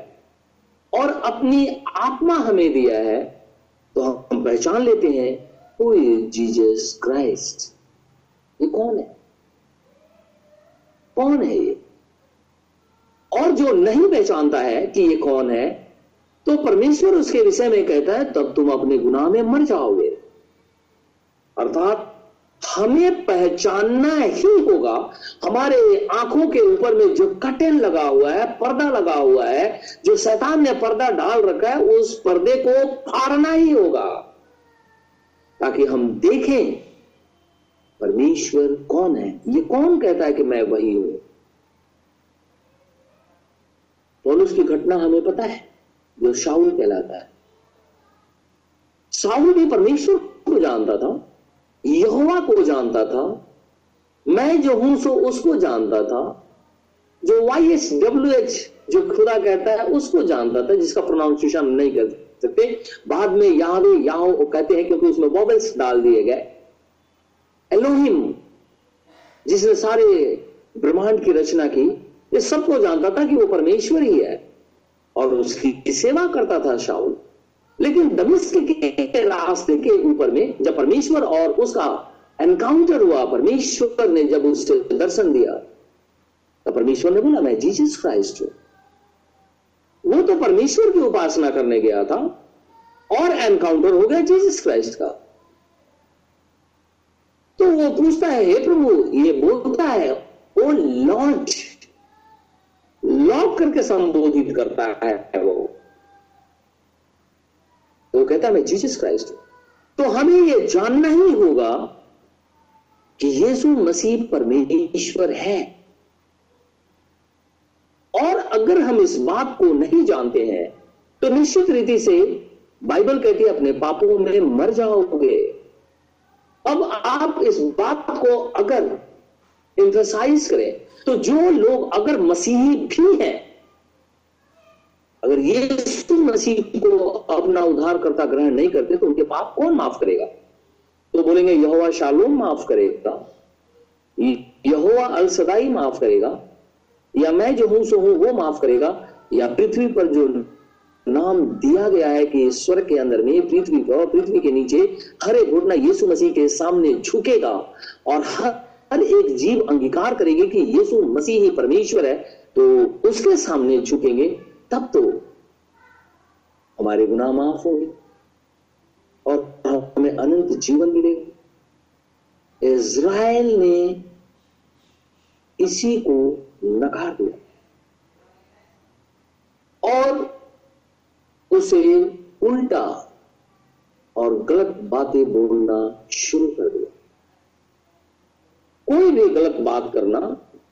और अपनी आत्मा हमें दिया है, तो हम पहचान लेते हैं जीसस क्राइस्ट। ये कौन है? कौन है ये? और जो नहीं पहचानता है कि ये कौन है, तो परमेश्वर उसके विषय में कहता है, तब तुम अपने गुनाह में मर जाओगे। अर्थात हमें पहचानना ही होगा। हमारे आंखों के ऊपर में जो कर्टन लगा हुआ है, पर्दा लगा हुआ है, जो शैतान ने पर्दा डाल रखा है, उस पर्दे को फाड़ना ही होगा, ताकि हम देखें परमेश्वर कौन है। ये कौन कहता है कि मैं वही हूं? पौलुस की घटना हमें पता है, जो शाऊल कहलाता है। शाऊल भी परमेश्वर को जानता था, यहोवा को जानता था, मैं जो हूं सो उसको जानता था, जो वाई एस डब्ल्यू एच जो खुदा कहता है उसको जानता था, जिसका प्रोनाउंसिएशन नहीं करते सकते, बाद में यहां भी यहां कहते हैं क्योंकि उसमें वॉवेल्स डाल दिए गए। एलोहिम जिसने सारे ब्रह्मांड की रचना की, ये सबको जानता था कि वो परमेश्वर ही है, और उसकी सेवा करता था शाऊल। लेकिन दमिश्क के रास्ते के ऊपर में जब परमेश्वर और उसका एनकाउंटर हुआ, परमेश्वर ने जब उससे दर्शन दिया तो परमेश्वर ने बोला मैं जीसस क्राइस्ट हूं। वो तो परमेश्वर की उपासना करने गया था और एनकाउंटर हो गया जीसस क्राइस्ट का। तो वो पूछता है, हे प्रभु, ये बोलता है ओ लॉर्ड, लॉर्ड करके संबोधित करता है। वो वो कहता है मैं जीसस क्राइस्ट हूं। तो हमें ये जानना ही होगा कि यीशु मसीह परमेश्वर है, और अगर हम इस बात को नहीं जानते हैं तो निश्चित रीति से बाइबल कहती है अपने पापों में मर जाओगे। अब आप इस बात को अगर इंफेसाइज करें तो जो लोग अगर मसीही भी हैं, अगर यीशु मसीह को अपना उद्धारकर्ता ग्रहण नहीं करते तो उनके पाप कौन माफ करेगा? तो बोलेंगे यहोवा शालोम माफ करेगा, यहोवा अल सदाई माफ करेगा, या मैं जो हूं सो हूं वो माफ करेगा, या पृथ्वी पर जो नाम दिया गया है कि स्वर्ग के अंदर में, पृथ्वी पर और पृथ्वी के नीचे हर एक घुटना यीशु मसीह के सामने झुकेगा और हर एक जीव अंगीकार करेंगे कि यीशु मसीह ही परमेश्वर है, तो उसके सामने झुकेंगे, तब तो हमारे गुनाह माफ होंगे और हमें अनंत जीवन मिलेगा। इज़राइल ने इसी को नकार दिया और उसे उल्टा और गलत बातें बोलना शुरू कर दिया। कोई भी गलत बात करना,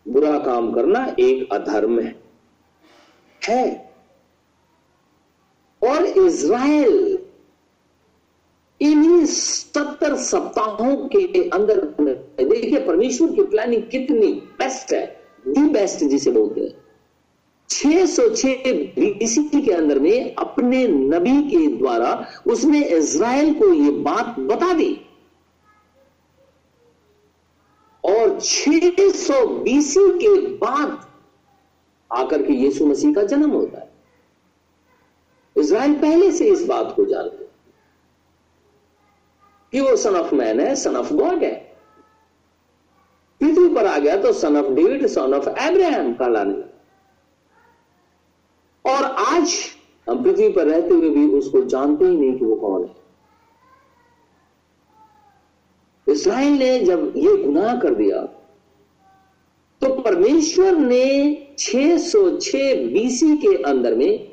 बुरा काम करना एक अधर्म है, है। और इज़राइल इन्हीं सत्तर सप्ताहों के अंदर, देखिए परमेश्वर की प्लानिंग कितनी बेस्ट है, दी बेस्ट जिसे बोलते हैं। छह सौ छह बीसी के अंदर में अपने नबी के द्वारा उसने इज़राइल को यह बात बता दी और छह सौ बीसी के बाद आकर के यीशु मसीह का जन्म होता है। इज़राइल पहले से इस बात को जानते कि वो सन ऑफ मैन है, सन ऑफ गॉड है। पृथ्वी पर आ गया तो son of David, son of Abraham कहलाने। और आज हम पृथ्वी पर रहते हुए भी उसको जानते ही नहीं कि वो कौन है। इज़राइल ने जब ये गुनाह कर दिया तो परमेश्वर ने छह सौ छह बीसी के अंदर में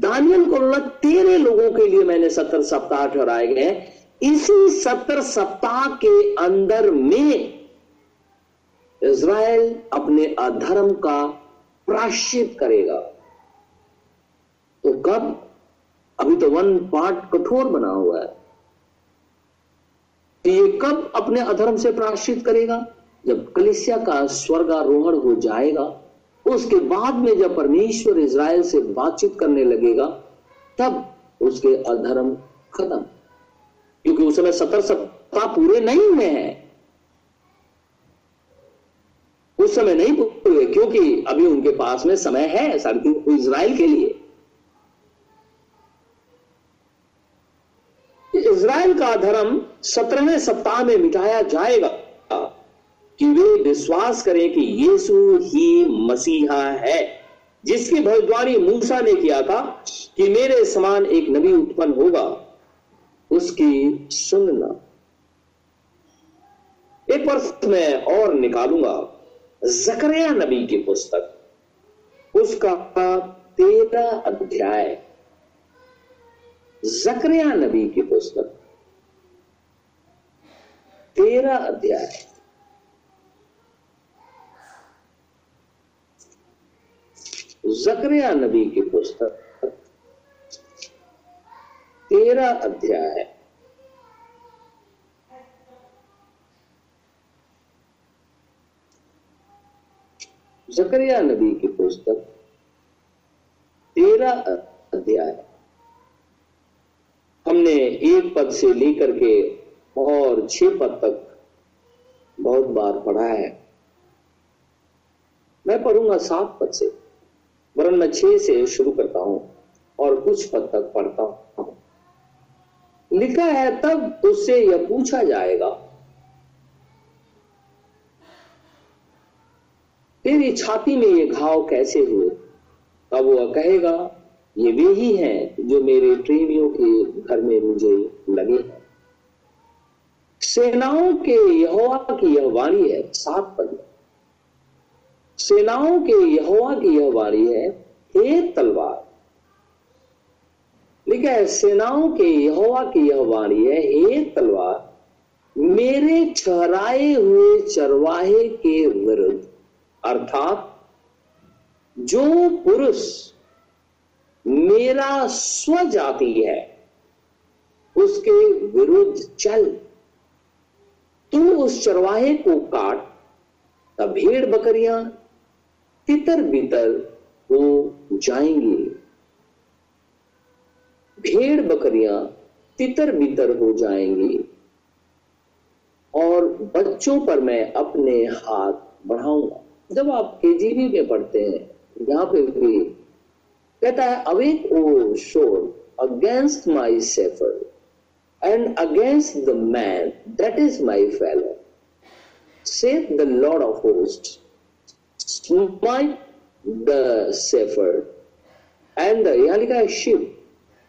दानियल को बोला तेरे लोगों के लिए मैंने सत्तर सप्ताह ठहराए गए हैं। इसी सत्तर सप्ताह के अंदर में इज़राइल अपने अधर्म का प्रायश्चित करेगा। तो कब? अभी तो वन पार्ट कठोर बना हुआ है। तो ये कब अपने अधर्म से प्रायश्चित करेगा? जब कलीसिया का स्वर्गारोहण हो जाएगा, उसके बाद में जब परमेश्वर इज़राइल से बातचीत करने लगेगा तब उसके अधर्म खत्म, क्योंकि उस समय सत्तर सप्ताह पूरे नहीं हुए हैं, उस समय नहीं पूरे हुए, क्योंकि अभी उनके पास में समय है सार्वजनिक इज़राइल के लिए। इज़राइल का धर्म सत्रहवें सप्ताह में मिटाया जाएगा कि वे विश्वास करें कि यीशु ही मसीहा है, जिसकी भविष्यवाणी मूसा ने किया था कि मेरे समान एक नबी उत्पन्न होगा, उसकी सुनना। एक वर्ष में और निकालूंगा ज़करिया नबी की पुस्तक, उसका तेरह अध्याय, ज़करिया नबी की पुस्तक तेरह अध्याय। ज़करिया नबी की पुस्तक तेरा अध्याय, ज़करिया नबी की पुस्तक तेरा अध्याय। हमने एक पद से लेकर के और छह पद तक बहुत बार पढ़ा है। मैं पढ़ूंगा सात पद से, वरन मैं छह से शुरू करता हूं और कुछ पद तक पढ़ता हूं। लिखा है, तब उससे यह पूछा जाएगा, तेरी छाती में ये घाव कैसे हुए? तब वह कहेगा, ये वे ही हैं जो मेरे प्रेमियों के घर में मुझे लगे हैं। सेनाओं के यहोवा की यह वाणी है, सात पद। सेनाओं के यहोवा की यह वाणी है, हे तलवार। लिखा है, सेनाओं के यहोवा की यह वाणी है, हे तलवार, मेरे छहराए हुए चरवाहे के विरुद्ध, अर्थात जो पुरुष मेरा स्वजाति है उसके विरुद्ध चल, तू उस चरवाहे को काट, तब भेड़ बकरियां तितर बितर हो जाएंगी। भेड़ बकरियां तितर बितर हो जाएंगी और बच्चों पर मैं अपने हाथ बढ़ाऊंगा। जब आप केजीबी में पढ़ते हैं, यहां पे भी कहता है, awake O sword against my shepherd and against the man that is my fellow, saith the Lord of host, smite the shepherd and the, यहां लिखा है शिप।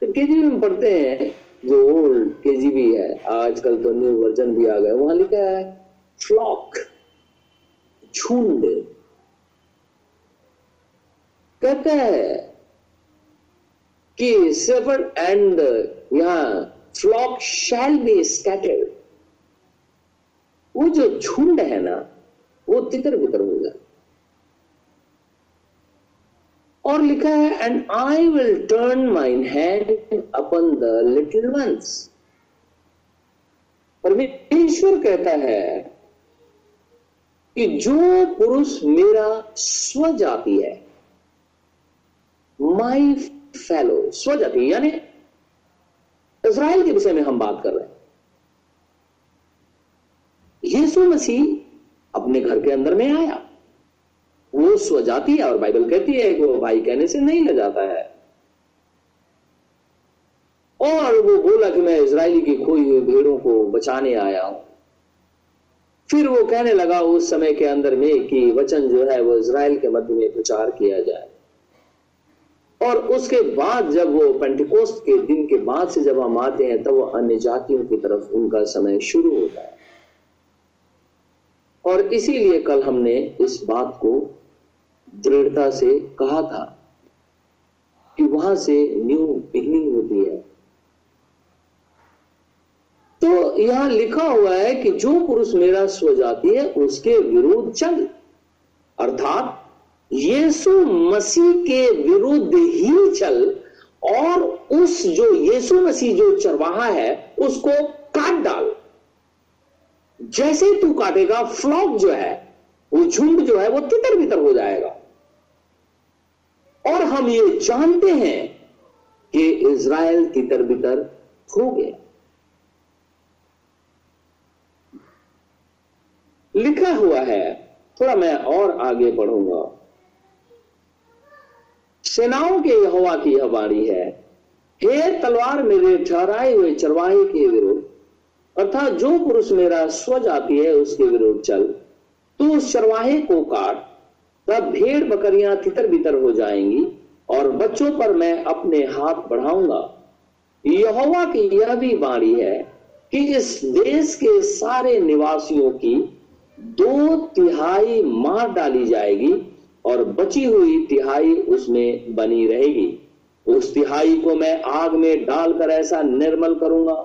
केजीबी में पढ़ते हैं, जो ओल्ड केजीबी है, आजकल तो न्यू वर्जन भी आ गया, वहां लिखा है फ्लॉक, झुंड। कहता है कि शेफर्ड एंड, यहां फ्लॉक शैल बी स्कैटर्ड, वो जो झुंड है ना वो तितर बितर हो जाए। और लिखा है, and I will turn mine hand upon the little ones. परमेश्वर कहता है कि जो पुरुष मेरा स्वजाति है, माई फेलो, स्वजाति यानी इज़राइल के विषय में हम बात कर रहे हैं। यीशु मसीह अपने घर के अंदर में आया, वो स्वजाति है, और बाइबल कहती है कि वो भाई कहने से नहीं ले जाता है। और वो बोला कि मैं इजरायली की खोई हुई भेड़ों को बचाने आया हूं। फिर वो कहने लगा उस समय के अंदर में कि वचन जो है वो इजरायल के मध्य में प्रचार किया जाए। और उसके बाद जब वो पेंटिकोस्ट के दिन के बाद से जब हम आते हैं, तब तो वो अन्य जातियों की तरफ उनका समय शुरू होता है। और इसीलिए कल हमने इस बात को दृढ़ता से कहा था कि वहां से न्यू बिगनिंग होती है। तो यहां लिखा हुआ है कि जो पुरुष मेरा स्वजाति है उसके विरुद्ध चल, अर्थात यीशु मसीह के विरुद्ध ही चल, और उस जो यीशु मसीह जो चरवाहा है उसको काट डाल। जैसे तू काटेगा, फ्लॉक जो है वो झुंड जो है वो तितर बितर हो जाएगा। और हम ये जानते हैं कि इज़राइल तितर बितर हो गया। लिखा हुआ है, थोड़ा मैं और आगे पढ़ूंगा। सेनाओं के यहोवा की यह वाणी है, हे तलवार, मेरे ठहराए हुए चरवाहे के विरुद्ध, अर्थात जो पुरुष मेरा स्वजाति है उसके विरुद्ध चल, तू उस चरवाहे को काट, तब भेड़ बकरियां तितर बितर हो जाएंगी और बच्चों पर मैं अपने हाथ बढ़ाऊंगा। यहोवा की यह भी वाणी है कि इस देश के सारे निवासियों की दो तिहाई मार डाली जाएगी और बची हुई तिहाई उसमें बनी रहेगी। उस तिहाई को मैं आग में डालकर ऐसा निर्मल करूंगा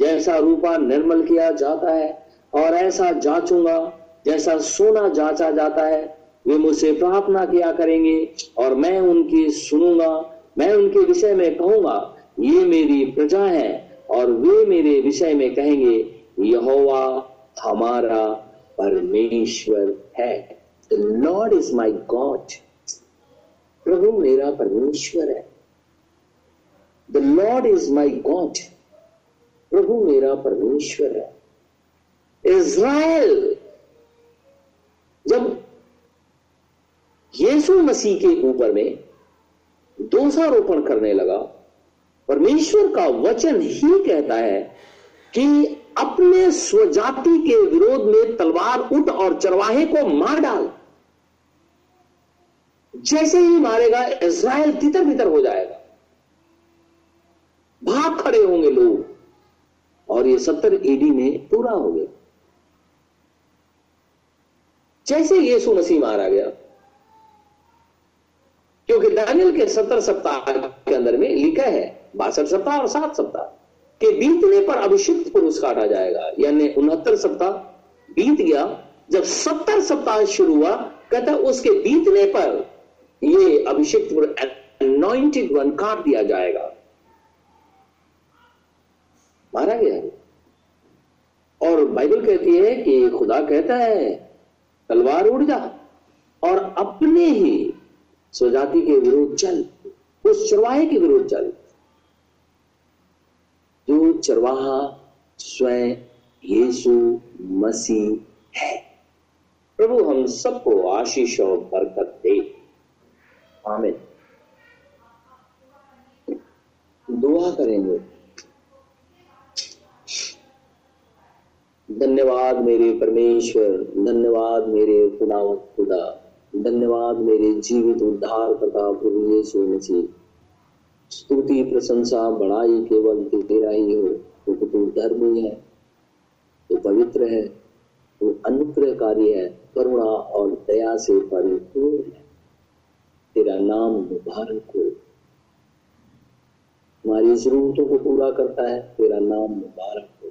जैसा रूपा निर्मल किया जाता है, और ऐसा जांचूंगा जैसा सोना जांचा जाता है। वे मुझसे प्रार्थना किया करेंगे और मैं उनकी सुनूंगा। मैं उनके विषय में कहूंगा, ये मेरी प्रजा है, और वे मेरे विषय में कहेंगे, यहोवा हमारा परमेश्वर है। The Lord is my God. प्रभु मेरा परमेश्वर है। The Lord is my God. प्रभु मेरा परमेश्वर है। इज़राइल जब यीशु मसीह के ऊपर में दोषारोपण करने लगा, परमेश्वर का वचन ही कहता है कि अपने स्वजाति के विरोध में तलवार उठ और चरवाहे को मार डाल। जैसे ही मारेगा इज़राइल तितर बितर हो जाएगा, भाग खड़े होंगे लोग। और ये सत्तर ईडी में पूरा हो गया। जैसे यीशु मसीह मारा गया, क्योंकि दानियल के सत्तर सप्ताह के अंदर में लिखा है बासठ सप्ताह और सात सप्ताह के बीतने पर अभिषिक्त पुरुष काटा जाएगा, यानी उनहत्तर सप्ताह बीत गया। जब सत्तर सप्ताह शुरू हुआ, कहता उसके बीतने पर ये अभिषिक्त अनॉइंटेड वन काट दिया जाएगा। मारा गया। और बाइबल कहती है कि खुदा कहता है तलवार उड़ जा और अपने ही स्वजाति के विरुद्ध चल, उस चरवाहे के विरुद्ध चल जो चरवाहा स्वयं यीशु मसीह है। प्रभु हम सबको आशीष और बरकत दे। आमीन। दुआ करेंगे। धन्यवाद मेरे परमेश्वर, धन्यवाद मेरे खुदावंद खुदा, धन्यवाद मेरे जीवित उद्धार करता प्रभु यीशु मसीह। स्तुति प्रशंसा बढ़ाई केवल तेरा ही हो, क्योंकि तू धर्मी है, तू पवित्र है, तू अनुग्रहकारी है, करुणा और दया से परिपूर्ण है। तेरा नाम मुबारक हो। हमारी जरूरतों को पूरा करता है, तेरा नाम मुबारक हो।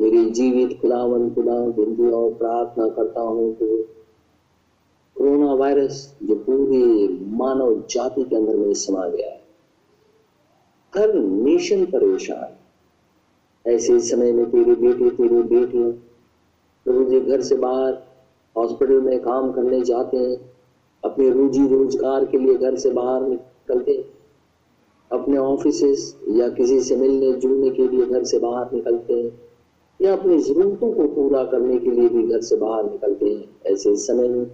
मेरे जीवित खुदावन खुदा बिंदु और प्रार्थना करता हूँ कि कोरोना वायरस जो पूरे मानव जाति के अंदर में समा गया है, हर नेशन परेशान, ऐसे समय में तेरे बेटे तेरे बेटियां प्रभु जी घर से बाहर हॉस्पिटल में काम करने जाते हैं, अपने रोजी रोजगार के लिए घर से बाहर निकलते, अपने ऑफिसेस या किसी से मिलने जुलने के लिए घर से बाहर निकलते हैं, या अपनी जरूरतों को पूरा करने के लिए भी घर से बाहर निकलते हैं। ऐसे समय में,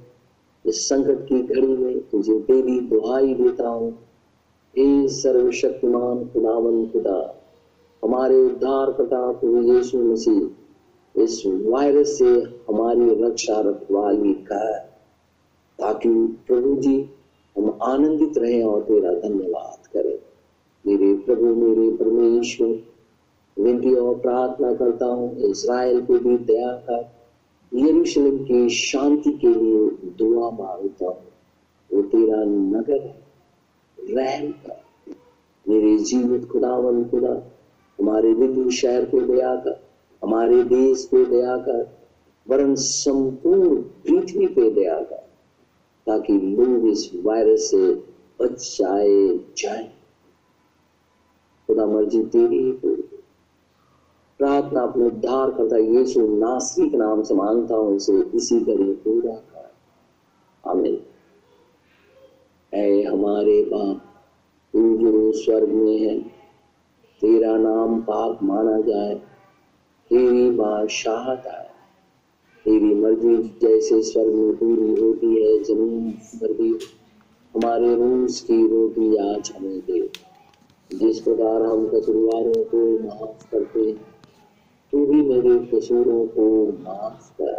इस संकट की घड़ी में तुझे तेरी दुहाई देता हूँ। हे सर्वशक्तिमान खुदावन खुदा, हमारे उद्धारकर्ता प्रभु यीशु मसीह, इस वायरस से हमारी रक्षा रखवाली कर, ताकि प्रभु जी हम आनंदित रहें और तेरा धन्यवाद करें। मेरे प्रभु मेरे परमेश्वर विनती और प्रार्थना करता हूँ, इज़राइल को भी दया कर, यरूशलेम की शांति के लिए दुआ मांगता हूँ, वो तेरा नगर है, रहम कर। मेरे जीवित खुदावन खुदा, हमारे विधि शहर पे दया कर, हमारे देश पे दया कर, वरन संपूर्ण पृथ्वी पे दया कर, ताकि लोग इस वायरस से बचाए जाए। खुदा मर्जी तेरी ही। प्रार्थना अपने उद्धार करता यीशु नासरी के नाम से मांगता हूं, इसे इसी तरह पूरा कर। आमीन। ऐ हमारे बाप तू जो स्वर्ग में है, तेरा नाम पाक माना जाए, तेरी बादशाहत आए, तेरी मर्जी जैसे स्वर्ग में पूरी होती है जमीन पर भी हमारे रोज की रोटी आज हमें दे, जिस प्रकार हम कसूरवारों को माफ करते हैं, तू भी मेरे कसूरों को माफ कर।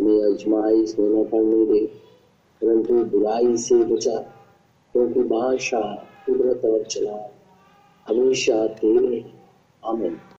हमें अजमाइश में न पड़ने दे, परंतु बुराई से बचा, क्योंकि बादशाह, कुदरत और चला हमेशा तेरे। आमीन।